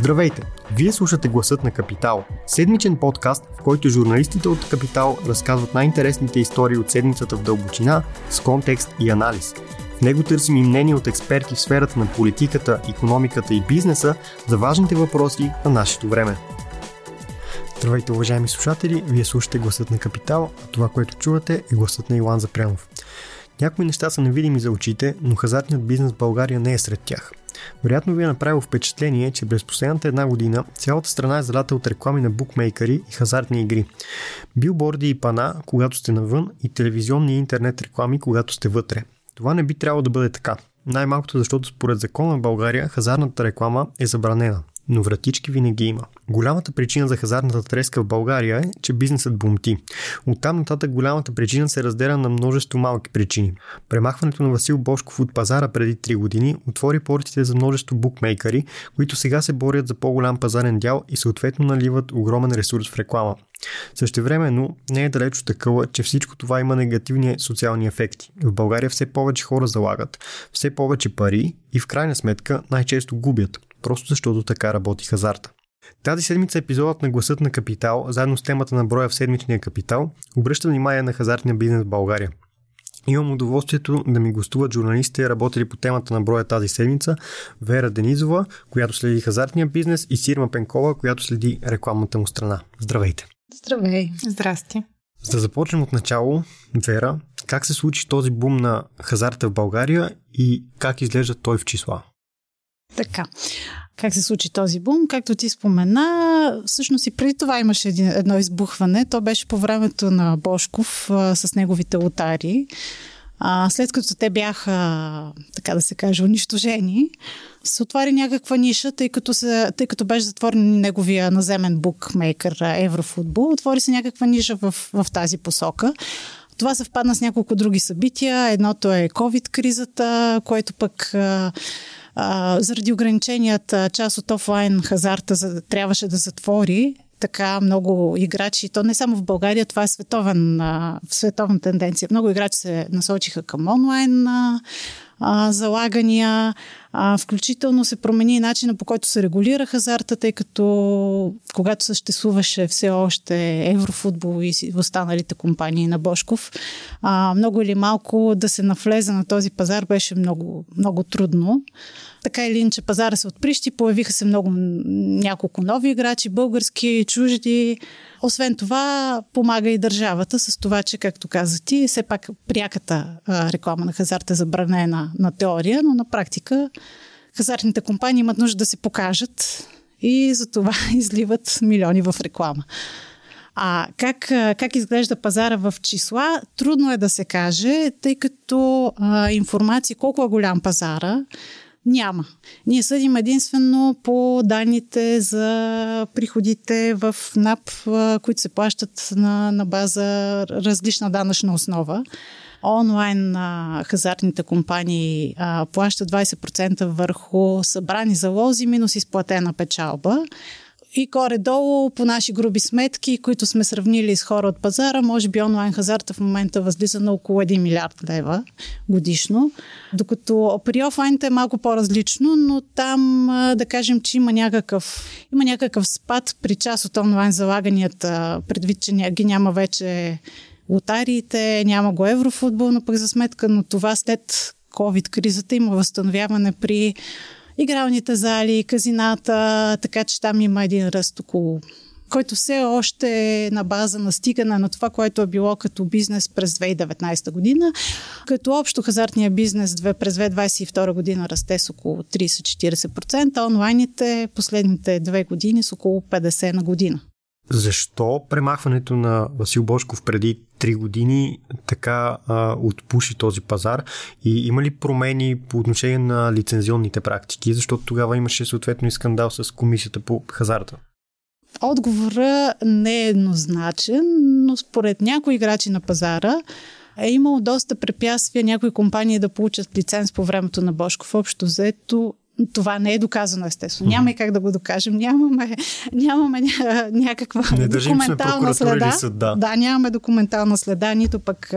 Здравейте! Вие слушате Гласът на Капитал, седмичен подкаст, в който журналистите от Капитал разказват най-интересните истории от седмицата в дълбочина, с контекст и анализ. В него търсим и мнение от експерти в сферата на политиката, икономиката и бизнеса за важните въпроси на нашето време. Здравейте, уважаеми слушатели! Вие слушате Гласът на Капитал, а това, което чувате, е гласът на Илан Запрянов. Някои неща са невидими за очите, но хазартният бизнес в България не е сред тях. Вероятно ви е направило впечатление, че през последната една година цялата страна е залята от реклами на букмейкъри и хазартни игри. Билборди и пана, когато сте навън, и телевизионни и интернет реклами, когато сте вътре. Това не би трябвало да бъде така. Най-малкото защото според закона в България хазартната реклама е забранена, но вратички винаги има. Голямата причина за хазартната треска в България е, че бизнесът бумти. Оттам нататък голямата причина се разделя на множество малки причини. Премахването на Васил Божков от пазара преди 3 години отвори портите за множество букмейкъри, които сега се борят за по-голям пазарен дял и съответно наливат огромен ресурс в реклама. Същевременно не е далеч от такова, че всичко това има негативни социални ефекти. В България все повече хора залагат, все повече пари и в крайна сметка най-често губят. Просто защото така работи хазарта. Тази седмица епизодът на Гласът на Капитал, заедно с темата на броя в седмичния Капитал, обръща внимание на хазартния бизнес в България. Имам удоволствието да ми гостуват журналистите, работили по темата на броя тази седмица, Вера Денизова, която следи хазартния бизнес, и Сирма Пенкова, която следи рекламната му страна. Здравейте! Здравей! Здрасти! За да започнем от начало, Вера, как се случи този бум на хазарта в България и как изглежда той в числа? Така, как се случи този бум? Както ти спомена, всъщност и преди това имаше едно избухване. То беше по времето на Божков с неговите лотари. След като те бяха, така да се каже, унищожени, се отвори някаква ниша, тъй като беше затворен неговия наземен букмейкър Еврофутбол. Отвори се някаква ниша в тази посока. Това съвпадна с няколко други събития. Едното е COVID-кризата, което пък... заради ограниченията част от офлайн хазарта трябваше да затвори, така много играчи, то не само в България, това е световна тенденция. Много играчи се насочиха към онлайн залагания, включително се промени начина, по който се регулира хазарта, тъй като когато съществуваше все още Еврофутбол и останалите компании на Божков, много или малко да се навлезе на този пазар беше много, много трудно. Така или иначе пазара се отприщи, появиха се няколко нови играчи, български, чужди. Освен това, помага и държавата с това, че, както каза ти, все пак пряката реклама на хазарта е забранена на теория, но на практика хазартните компании имат нужда да се покажат и затова изливат милиони в реклама. А как изглежда пазара в числа? Трудно е да се каже, тъй като информация колко е голям пазара няма. Ние съдим единствено по данните за приходите в НАП, които се плащат на база различна данъчна основа. Онлайн хазартните компании плащат 20% върху събрани залози минус изплатена печалба. И горе-долу по наши груби сметки, които сме сравнили с хора от пазара, може би онлайн хазарта в момента възлиза на около 1 милиард лева годишно. Докато при офлайните е малко по-различно, но там да кажем, че има някакъв спад при част от онлайн залаганията, предвид, че ги няма вече лотариите, няма го Еврофутбол, но пък за сметка на това след COVID-кризата има възстановяване при игралните зали, казината, така че там има един ръст около, който все още е на база на стигане на това, което е било като бизнес през 2019 година. Като общо хазартния бизнес през 2022 година расте с около 30-40%, онлайните последните 2 години с около 50 на година. Защо премахването на Васил Божков преди 3 години така отпуши този пазар и има ли промени по отношение на лицензионните практики, защото тогава имаше съответно и скандал с комисията по хазарта? Отговорът не е еднозначен, но според някои играчи на пазара е имало доста препятствия някои компании да получат лиценз по времето на Божков. Общо взето това не е доказано, естествено. Няма и как да го докажем. Нямаме някаква документална следа. Да, нямаме документална следа, нито пък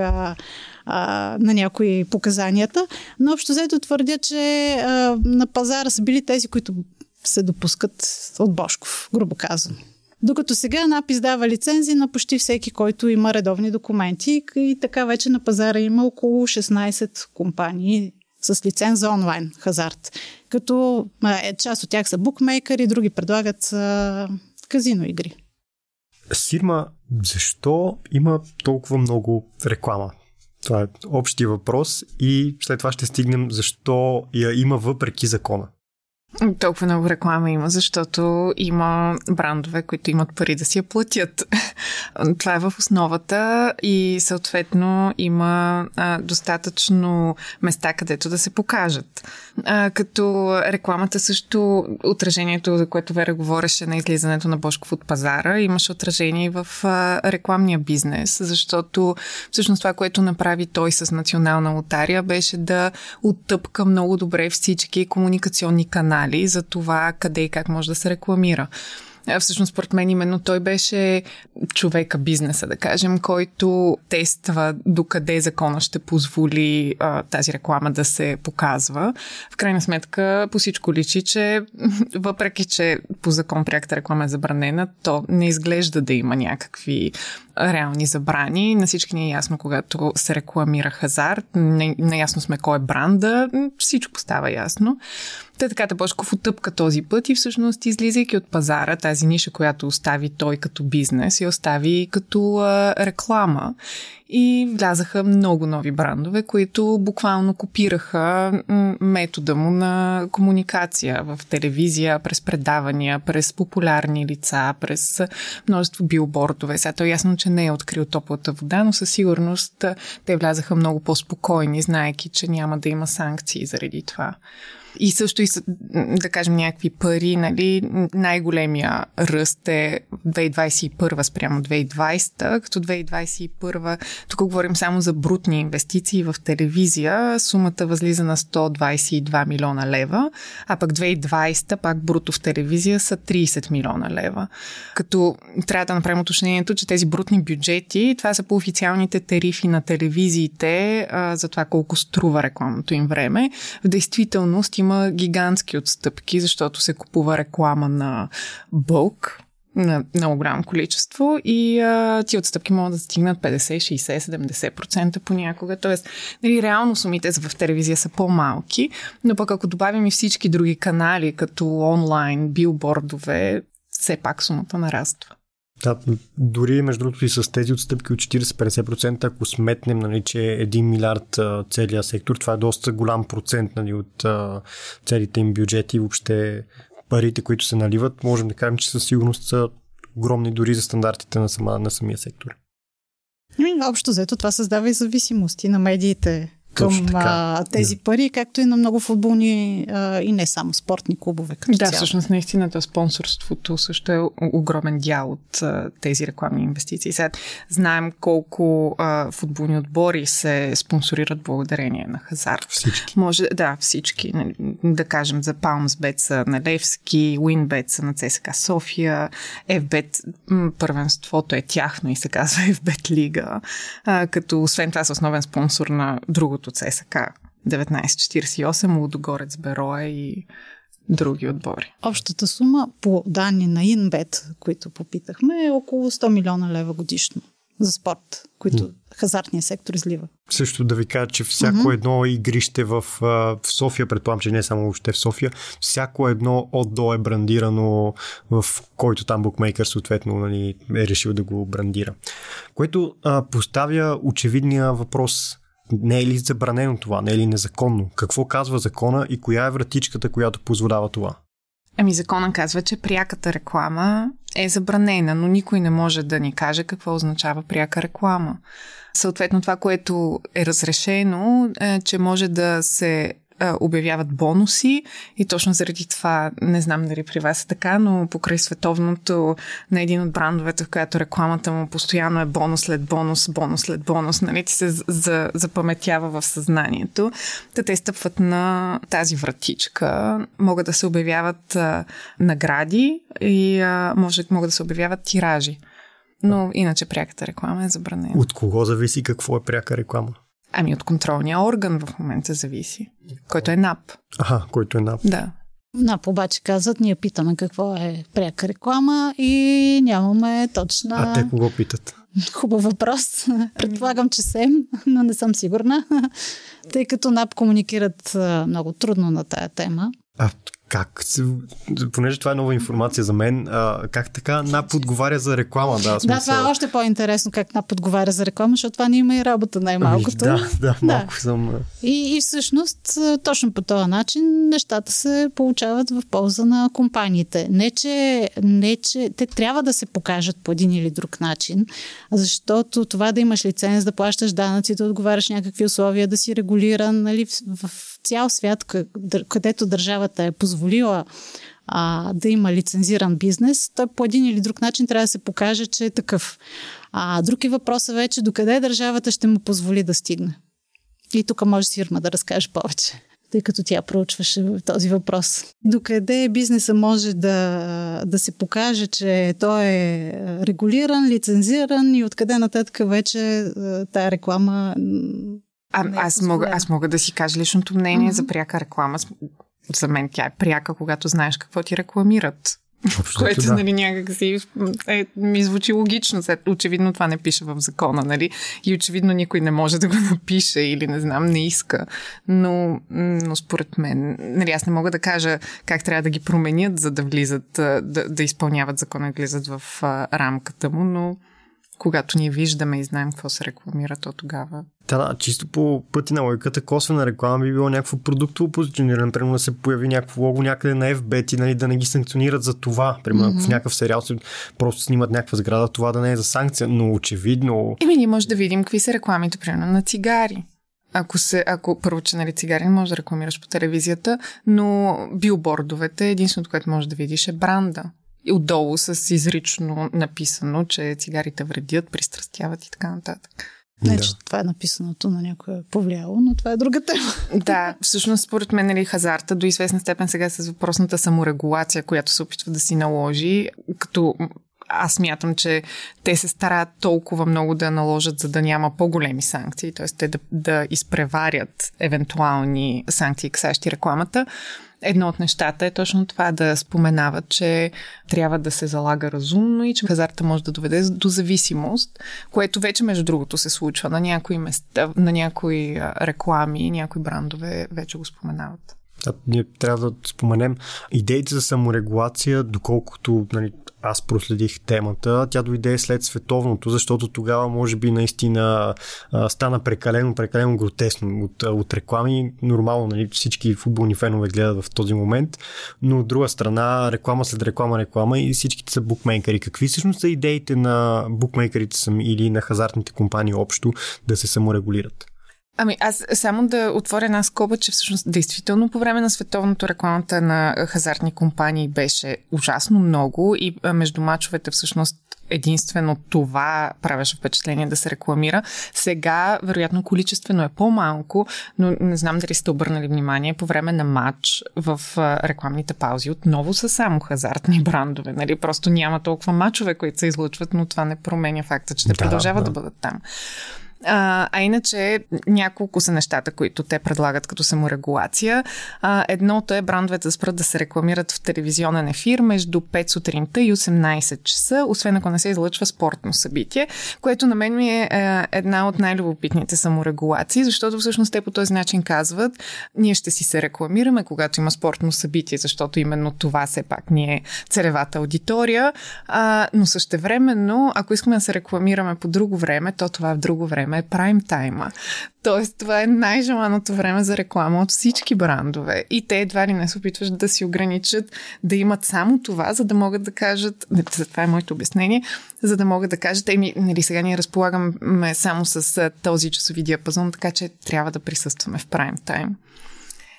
на някои показанията. Но общо взето твърдя, че на пазара са били тези, които се допускат от Божков, грубо казано. Докато сега НАП издава лицензии на почти всеки, който има редовни документи, и така вече на пазара има около 16 компании с лиценз за онлайн хазарт. Като част от тях са букмейкъри, други предлагат казино игри. Сирма, защо има толкова много реклама? Това е общи въпрос и след това ще стигнем защо я има въпреки закона. Толкова много реклама има, защото има брандове, които имат пари да си я платят. Това е в основата и съответно има достатъчно места, където да се покажат. Като рекламата също, отражението, за което Вера говореше на излизането на Божков от пазара, имаше отражение и в рекламния бизнес, защото всъщност това, което направи той с Национална лотария, беше да оттъпка много добре всички комуникационни канали за това къде и как може да се рекламира. Всъщност, според мен, именно той беше човека бизнеса, да кажем, който тества докъде закона ще позволи тази реклама да се показва. В крайна сметка, по всичко личи, че въпреки, че по закон пряката реклама е забранена, то не изглежда да има някакви реални забрани. На всички ни е ясно, когато се рекламира хазарт, неясно сме кой е бранда, всичко става ясно. Така Божков отъпка този път и всъщност, излизайки от пазара, тази ниша, която остави той като бизнес, я остави като реклама. И влязаха много нови брандове, които буквално копираха метода му на комуникация в телевизия, през предавания, през популярни лица, през множество билбордове. Сега то е ясно, че не е открил топлата вода, но със сигурност те влязаха много по-спокойни, знаейки, че няма да има санкции заради това. И също, да кажем, някакви пари, нали, най-големия ръст е 2021 спрямо 2020, като 2021, тук говорим само за брутни инвестиции в телевизия, сумата възлиза на 122 милиона лева, а пък 2020 пак бруто в телевизия са 30 милиона лева. Като трябва да направим уточнението, че тези брутни бюджети, това са по официалните тарифи на телевизиите за това колко струва рекламното им време. В действителност има гигантски отстъпки, защото се купува реклама на бълк, на много голямо количество и тия отстъпки могат да стигнат 50, 60, 70% понякога. Тоест, нали, реално сумите в телевизия са по-малки, но пък ако добавим и всички други канали, като онлайн, билбордове, все пак сумата нараства. Да, дори между другото и с тези отстъпки от 40-50%, ако сметнем, нали, че 1 милиард целия сектор, това е доста голям процент, нали, от целите им бюджети и въобще парите, които се наливат, можем да кажем, че със сигурност са огромни дори за стандартите на, на самия сектор. Общо взето това създава и зависимости на медиите към тези пари, както и на много футболни и не само спортни клубове. Като цяло. Всъщност наистина спонсорството също е огромен дял от тези рекламни инвестиции. Сега знаем колко футболни отбори се спонсорират благодарение на хазарт. Всички. Може, да, всички. Да кажем за Палмсбет са на Левски, Уинбет са на ЦСКА София, Фбет първенството е тяхно и се казва Фбет Лига, като освен това са основен спонсор на другото от ЦСКА 1948, Лудогорец, Берое и други отбори. Общата сума по данни на InBet, които попитахме, е около 100 милиона лева годишно за спорт, които хазартният сектор излива. Също да ви кажа, че всяко едно игрище в София, предполагам, че не само още в София, всяко едно отдолу е брандирано, в който там букмейкър съответно, нали, е решил да го брандира. Което поставя очевидния въпрос: не е ли забранено това? Не е ли незаконно? Какво казва закона и коя е вратичката, която позволява това? Ами закона казва, че пряката реклама е забранена, но никой не може да ни каже какво означава пряка реклама. Съответно това, което е разрешено, е, че може да се обявяват бонуси и точно заради това, не знам дали при вас е така, но покрай световното на един от брандовете, в която рекламата му постоянно е бонус след бонус, бонус след бонус, нали, ти се запаметява в съзнанието. Те стъпват на тази вратичка. Могат да се обявяват награди и могат да се обявяват тиражи. Но иначе пряката реклама е забранена. От кого зависи какво е пряка реклама? Ами от контролния орган в момента зависи, който е НАП. Който е НАП. Да. НАП обаче казват, ние питаме какво е пряка реклама и нямаме точна... А те кого питат? Хубав въпрос. Предполагам, че СЕМ, но не съм сигурна, тъй като НАП комуникират много трудно на тая тема. А как? Понеже това е нова информация за мен, как така НАП отговаря за реклама? Да, смисъл... да, това е още по-интересно как НАП отговаря за реклама, защото това не има и работа най-малкото. Да, малко съм... И всъщност, точно по този начин, нещата се получават в полза на компаниите. Не, че те трябва да се покажат по един или друг начин, защото това да имаш лиценз, да плащаш данъци, да отговаряш някакви условия, да си регулиран, нали, в цял свят, където държавата е позволила да има лицензиран бизнес, той по един или друг начин трябва да се покаже, че е такъв. Друг е въпросът вече, докъде държавата ще му позволи да стигне. И тук може Сирма да разкаже повече, тъй като тя проучваше този въпрос. Докъде бизнеса може да се покаже, че той е регулиран, лицензиран и откъде нататък вече тая реклама... Аз мога да си кажа личното мнение за пряка реклама. За мен тя е пряка, когато знаеш какво ти рекламират. Което, нали, някак си ми звучи логично. Очевидно това не пише в закона, нали? И очевидно никой не може да го напише или не знам, не иска. Но според мен, нали, аз не мога да кажа как трябва да ги променят, за да влизат, да изпълняват закона и влизат в рамката му, но когато ние виждаме и знаем какво се рекламира, то тогава. Да, чисто по пъти на логиката, косвена реклама би било някакво продуктово позициониране, примерно да се появи някакво лого някъде на FBT, нали, да не ги санкционират за това. Примерно в някакъв сериал се просто снимат някаква сграда, това да не е за санкция, но очевидно... Ние може да видим какви са рекламите, примерно на цигари. Ако първо, че нали цигари не можеш да рекламираш по телевизията, но билбордовете, единственото, което можеш да видиш е бранда. И отдолу с изрично написано, че цигарите вредят, пристрастяват и така нататък. Не, че това е написаното на някое повлияло, но това е друга тема. Да, всъщност според мен, нали, хазарта до известна степен сега с въпросната саморегулация, която се опитва да си наложи, като аз смятам, че те се стараят толкова много да наложат, за да няма по-големи санкции, т.е. те да изпреварят евентуални санкции, касащи рекламата. Едно от нещата е точно това да споменават, че трябва да се залага разумно и че хазарта може да доведе до зависимост, което вече между другото се случва на някои места, на някои реклами, някои брандове вече го споменават. Ние трябва да споменем идеите за саморегулация, доколкото, нали, аз проследих темата, тя дойде след световното, защото тогава може би наистина стана прекалено гротесно от реклами. Нормално, нали, всички футболни фенове гледат в този момент, но от друга страна реклама след реклама и всичките са букмейкери. Какви всъщност са идеите на букмейкерите сами или на хазартните компании общо да се саморегулират? Аз само да отворя една скоба, че всъщност действително по време на световното рекламата на хазартни компании беше ужасно много и между мачовете всъщност единствено това правеше впечатление да се рекламира. Сега, вероятно, количествено е по-малко, но не знам дали сте обърнали внимание, по време на матч в рекламните паузи отново са само хазартни брандове. Нали? Просто няма толкова мачове, които се излъчват, но това не променя факта, че те продължават да бъдат там. А иначе няколко са нещата, които те предлагат като саморегулация. Едното е брандовете да спрат да се рекламират в телевизионен ефир между 5 сутринта и 18 часа, освен ако не се излъчва спортно събитие, което на мен ми е една от най-любопитните саморегулации, защото всъщност те по този начин казват, ние ще си се рекламираме, когато има спортно събитие, защото именно това все пак ни е целевата аудитория, но същевременно, ако искаме да се рекламираме по друго време, то това е в друго време е прайм тайма. Тоест, това е най-желаното време за реклама от всички брандове. И те едва ли не се опитваш да си ограничат да имат само това, за да могат да кажат, това е моето обяснение, за да могат да кажат, нали, сега ние разполагаме само с този часови диапазон, така че трябва да присъстваме в прайм тайм.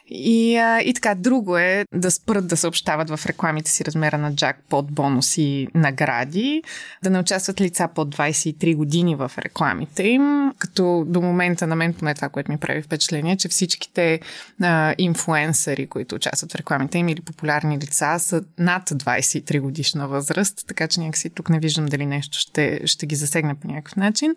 И така, друго е да спрат да съобщават в рекламите си размера на джакпот, бонуси и награди, да не участват лица под 23 години в рекламите им, като до момента на мен поне това, което ми прави впечатление, че всичките инфлуенсъри, които участват в рекламите им или популярни лица са над 23 годишна възраст, така че някакси тук не виждам дали нещо ще ги засегне по някакъв начин.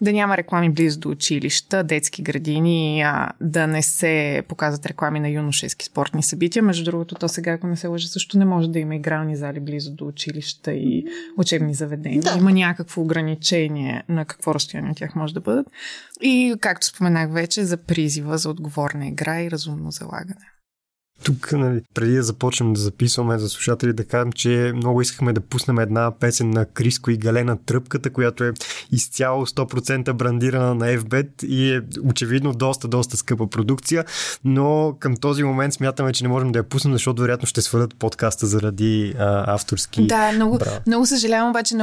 Да няма реклами близо до училища, детски градини, да не се показват реклами реклами на юношески спортни събития. Между другото, то сега, ако не се лъжа, също не може да има игрални зали близо до училища и учебни заведения. Да. Има някакво ограничение на какво разстояние от тях може да бъдат. И, както споменах вече, за призива за отговорна игра и разумно залагане. Тук, нали, преди да започнем да записваме за слушатели, да кажем, че много искахме да пуснем една песен на Криско и Галена Тръпката, която е изцяло 100% брандирана на FBET и е очевидно доста скъпа продукция, но към този момент смятаме, че не можем да я пуснем, защото вероятно ще свалят подкаста заради авторски. Да, много съжалявам, обаче,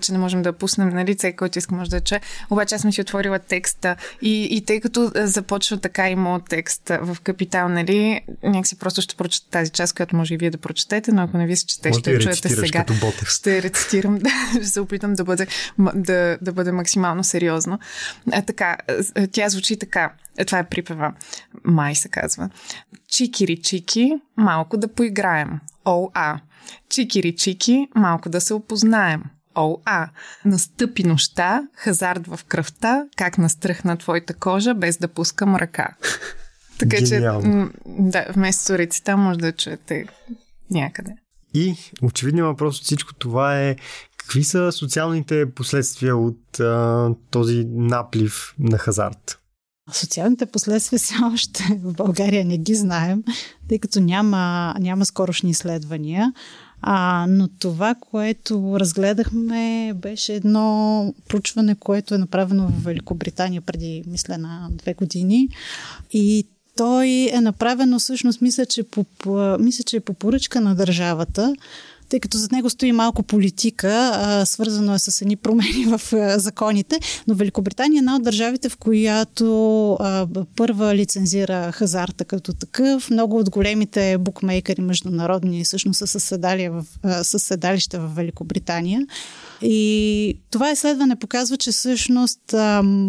че не можем да я пуснем, нали, цей, който иска може да чуе. Обаче аз съм си отворила текста и тъй като започва така и моят текст в Капитал, нали, някакси просто ще прочета тази част, която може и вие да прочетете, но ако не ви се чете, ще чуете сега. Ще рецитирам, да, ще се опитам да бъде максимално сериозно. Така, тя звучи така, това е припева, май се казва. Чикири-чики, малко да поиграем, оу-а. Чикири-чики, малко да се опознаем, оу-а. Настъпи нощта, хазард в кръвта, как настръхна твоята кожа, без да пускам ръка. Така гениално. Че, да, вместо рецитал може да чуете някъде. И очевидният въпрос от всичко това е: какви са социалните последствия от този наплив на хазарт? Социалните последствия все още в България не ги знаем, тъй като няма скорошни изследвания. Но това, което разгледахме, беше едно проучване, което е направено в Великобритания преди, мисля, на 2 години. И той е направено, всъщност, мисля, че е по поръчка на държавата, тъй като зад него стои малко политика, свързано е с едни промени в законите, но Великобритания е една от държавите, в която първа лицензира хазарта като такъв. Много от големите букмейкери международни всъщност са със седалище в Великобритания. И това изследване показва, че всъщност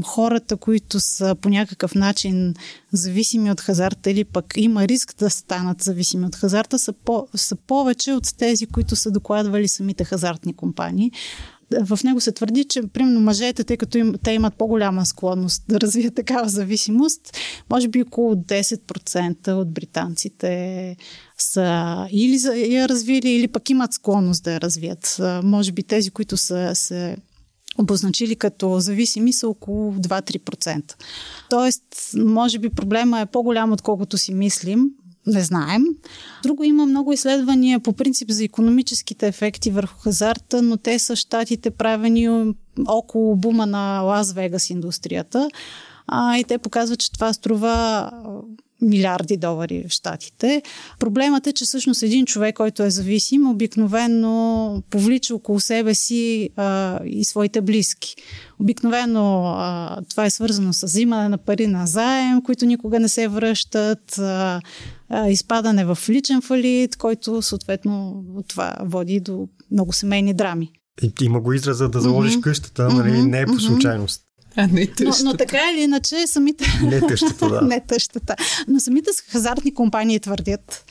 хората, които са по някакъв начин зависими от хазарта или пък има риск да станат зависими от хазарта, са повече от тези, които са докладвали самите хазартни компании. В него се твърди, че примерно мъжете, тъй като те имат по-голяма склонност да развият такава зависимост, може би около 10% от британците са или я развили, или пък имат склонност да я развият. Може би тези, които са се обозначили като зависими, са около 2-3%. Тоест, може би проблема е по-голям, отколкото си мислим. Не знаем. Друго, има много изследвания по принцип за икономическите ефекти върху хазарта, но те са щатите, правени около бума на Лас-Вегас индустрията. И те показват, че това струва милиарди долари в щатите. Проблемът е, че всъщност един човек, който е зависим, обикновено повлича около себе си и своите близки. Обикновено това е свързано с взимане на пари на заем, които никога не се връщат, изпадане в личен фалит, който съответно това води до много семейни драми. Има го израза да заложиш къщата, нали? Не е по случайност. А не тъщата. Но така или иначе самите... Не тъщата, да. Не тъщата. Но самите хазартни компании твърдят,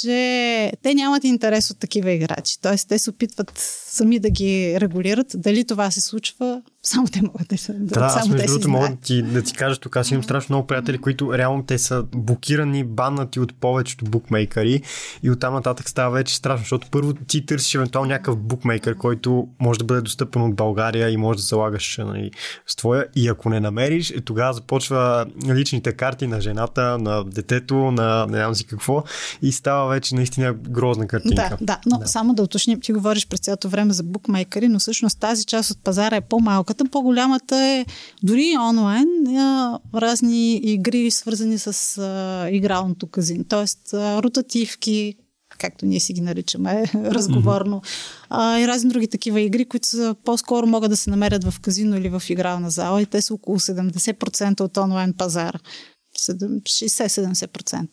че те нямат интерес от такива играчи. Тоест, те се опитват сами да ги регулират. Дали това се случва, само те могат да се знаят. Да, аз между другото мога да ти кажа, тук аз имам страшно много приятели, които реално те са блокирани, баннати от повечето букмейкъри и оттам нататък става вече страшно, защото първо ти търсиш евентуално някакъв букмейкър, който може да бъде достъпен от България и може да залагаш, нали, с твоя, и ако не намериш, тогава започва личните карти на жената, на детето, на не знам си какво, и става вече наистина грозна картинка. Да, но само да уточним, ти говориш през цялото време за букмейкъри, но всъщност тази част от пазара е по-малката, по-голямата е дори онлайн, разни игри, свързани с игралното казино, т.е. ротативки, както ние си ги наричаме разговорно, и разни други такива игри, които са, по-скоро могат да се намерят в казино или в игрална зала, и те са около 70% от онлайн пазара. 60-70%.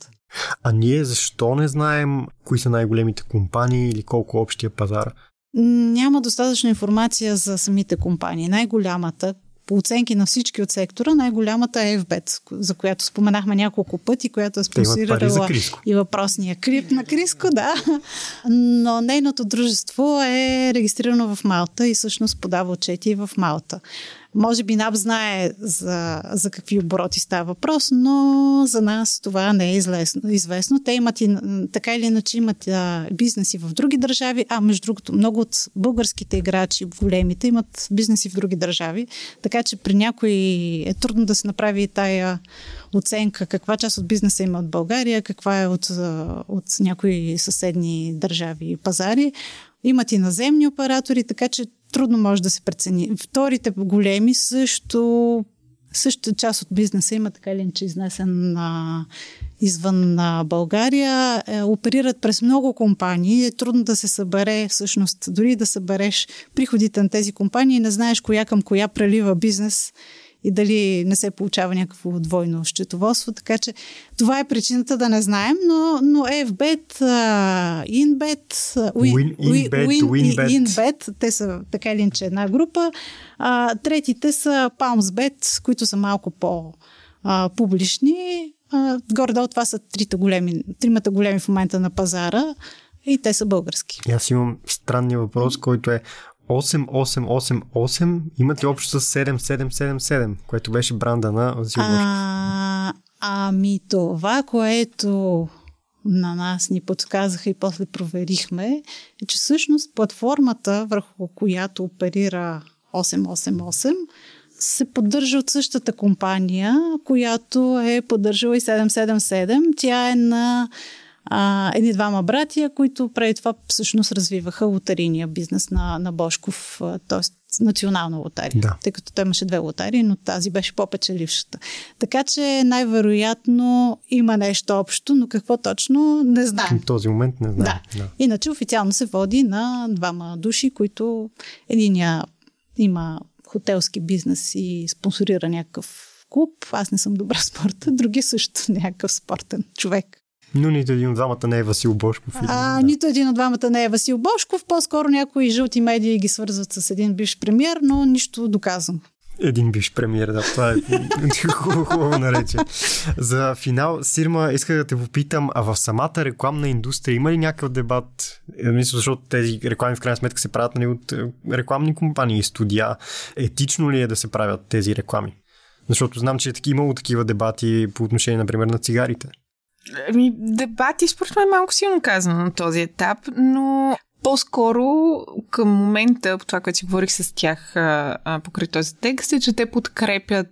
А ние защо не знаем кои са най-големите компании или колко общия пазар? Няма достатъчно информация за самите компании. Най-голямата, по оценки на всички от сектора, най-голямата е FBET, за която споменахме няколко пъти, която е спонсорирала и въпросния клип на Криско, да. Но нейното дружество е регистрирано в Малта и всъщност подава отчети и в Малта. Може би НАП знае за какви обороти става въпрос, но за нас това не е известно. Те имат и, така или иначе имат бизнеси в други държави, а между другото много от българските играчи, големите, имат бизнеси в други държави, така че при някой е трудно да се направи тая оценка каква част от бизнеса има от България, каква е от някои съседни държави и пазари. Имат и наземни оператори, така че трудно може да се прецени. Вторите големи също част от бизнеса има така ли, че изнесен извън България. Оперират през много компании. Е трудно да се събере, всъщност, дори да събереш приходите на тези компании, не знаеш коя към коя прелива бизнес и дали не се получава някакво двойно счетоводство. Така че това е причината да не знаем, но FBET, WinBet, те са така или иначе една група. Третите са PalmsBet, които са малко по-публични. Горе-долу това са тримата големи в момента на пазара и те са български. Аз имам странния въпрос, който е 8888 имат ли общо с 7777, което беше бранда на Азимовщица? Ами това, което на нас ни подсказаха и после проверихме, е, че всъщност платформата, върху която оперира 888, се поддържа от същата компания, която е поддържала и 777. Тя е на едни-двама братия, които преди това всъщност развиваха лотарийния бизнес на Бошков, т.е. национална лотария, да. Тъй като той имаше две лотарии, но тази беше по-печелившата. Така че най-вероятно има нещо общо, но какво точно не знаем. В този момент не знаем. Да. Да. Иначе официално се води на двама души, които единия има хотелски бизнес и спонсорира някакъв клуб. Аз не съм добра в спорта, други също някакъв спортен човек. Но нито един от двамата не е Васил Бошков. Нито един от двамата не е Васил Бошков. По-скоро някои жълти медии ги свързват с един бивш премиер, но нищо доказано. Един бивш премиер, да. Това е хубаво нарече. За финал, Сирма, исках да те попитам, а в самата рекламна индустрия има ли някакъв дебат? Мисля, защото тези реклами в крайна сметка се правят от рекламни компании и студия. Етично ли е да се правят тези реклами? Защото знам, че имало такива дебати по отношение, например, на цигарите. Дебати, според мен, малко силно казано на този етап, но по-скоро към момента, по това, което си говорих с тях покрай този текст, е, че те подкрепят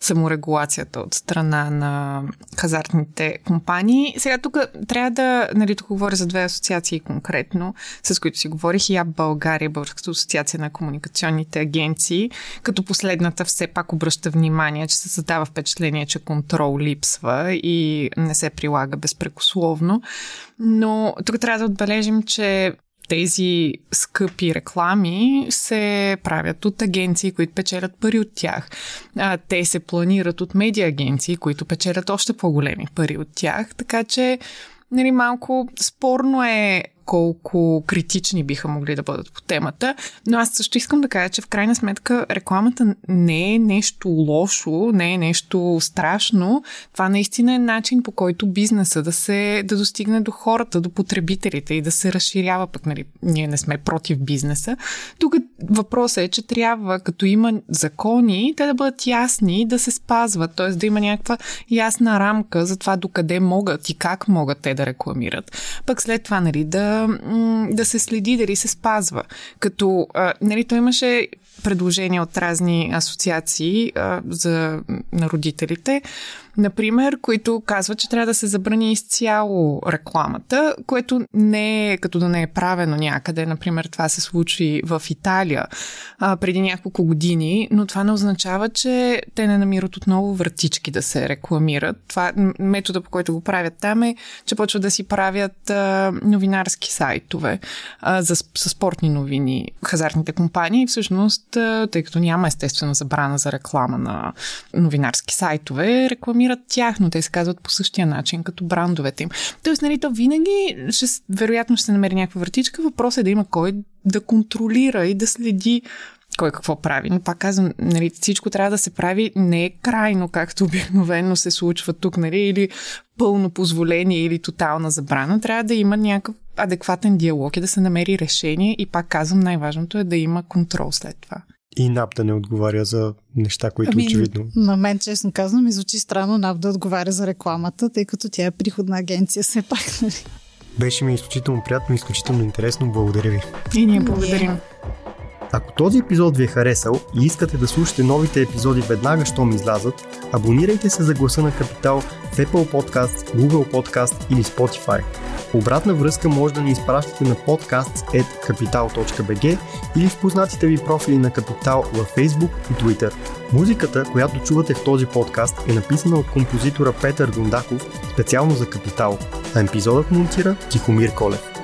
саморегулацията от страна на хазартните компании. Сега тук трябва да, тук говоря за две асоциации конкретно, с които си говорих, и АБ България, Българската асоциация на комуникационните агенции, като последната все пак обръща внимание, че се създава впечатление, че контрол липсва и не се прилага безпрекословно. Но тук трябва да отбележим, че тези скъпи реклами се правят от агенции, които печелят пари от тях. Те се планират от медиа агенции, които печелят още по-големи пари от тях. Така че малко спорно е колко критични биха могли да бъдат по темата, но аз също искам да кажа, че в крайна сметка рекламата не е нещо лошо, не е нещо страшно. Това наистина е начин, по който бизнеса да достигне до хората, до потребителите и да се разширява. Пък, ние не сме против бизнеса. Тук въпросът е, че трябва, като има закони, те да бъдат ясни и да се спазват, т.е. да има някаква ясна рамка за това докъде могат и как могат те да рекламират. Пък след това, да се следи дали се спазва. Като, той имаше предложения от разни асоциации на родителите, например, които казват, че трябва да се забрани изцяло рекламата, което не е като да не е правено някъде. Например, това се случи в Италия преди няколко години, но това не означава, че те не намират отново вратички да се рекламират. Това метода, по който го правят там, е, че почват да си правят новинарски сайтове за спортни новини, хазартните компании. Всъщност, тъй като няма естествено забрана за реклама на новинарски сайтове, рекламират тях, но те се казват по същия начин като брандовете им. Тоест, то винаги вероятно ще се намери някаква вратичка. Въпросът е да има кой да контролира и да следи кой какво прави. Но пак казвам, всичко трябва да се прави не е крайно, както обикновено се случва тук, или пълно позволение, или тотална забрана. Трябва да има някакъв адекватен диалог и да се намери решение и, пак казвам, най-важното е да има контрол след това. и НАП да не отговаря за неща, които очевидно... На мен, честно казвам, ми звучи странно НАП да отговаря за рекламата, тъй като тя е приходна агенция, все пак, нали? Беше ми изключително приятно и изключително интересно. Благодаря ви. И ние благодарим. Ако този епизод ви е харесал и искате да слушате новите епизоди веднага, щом излязат, абонирайте се за Гласа на Капитал в Apple Podcasts, Google Podcasts или Spotify. Обратна връзка може да ни изпращате на podcasts@capital.bg или в познатите ви профили на Капитал във Facebook и Twitter. Музиката, която чувате в този подкаст, е написана от композитора Петър Дундаков специално за Капитал, а епизодът монтира Тихомир Колев.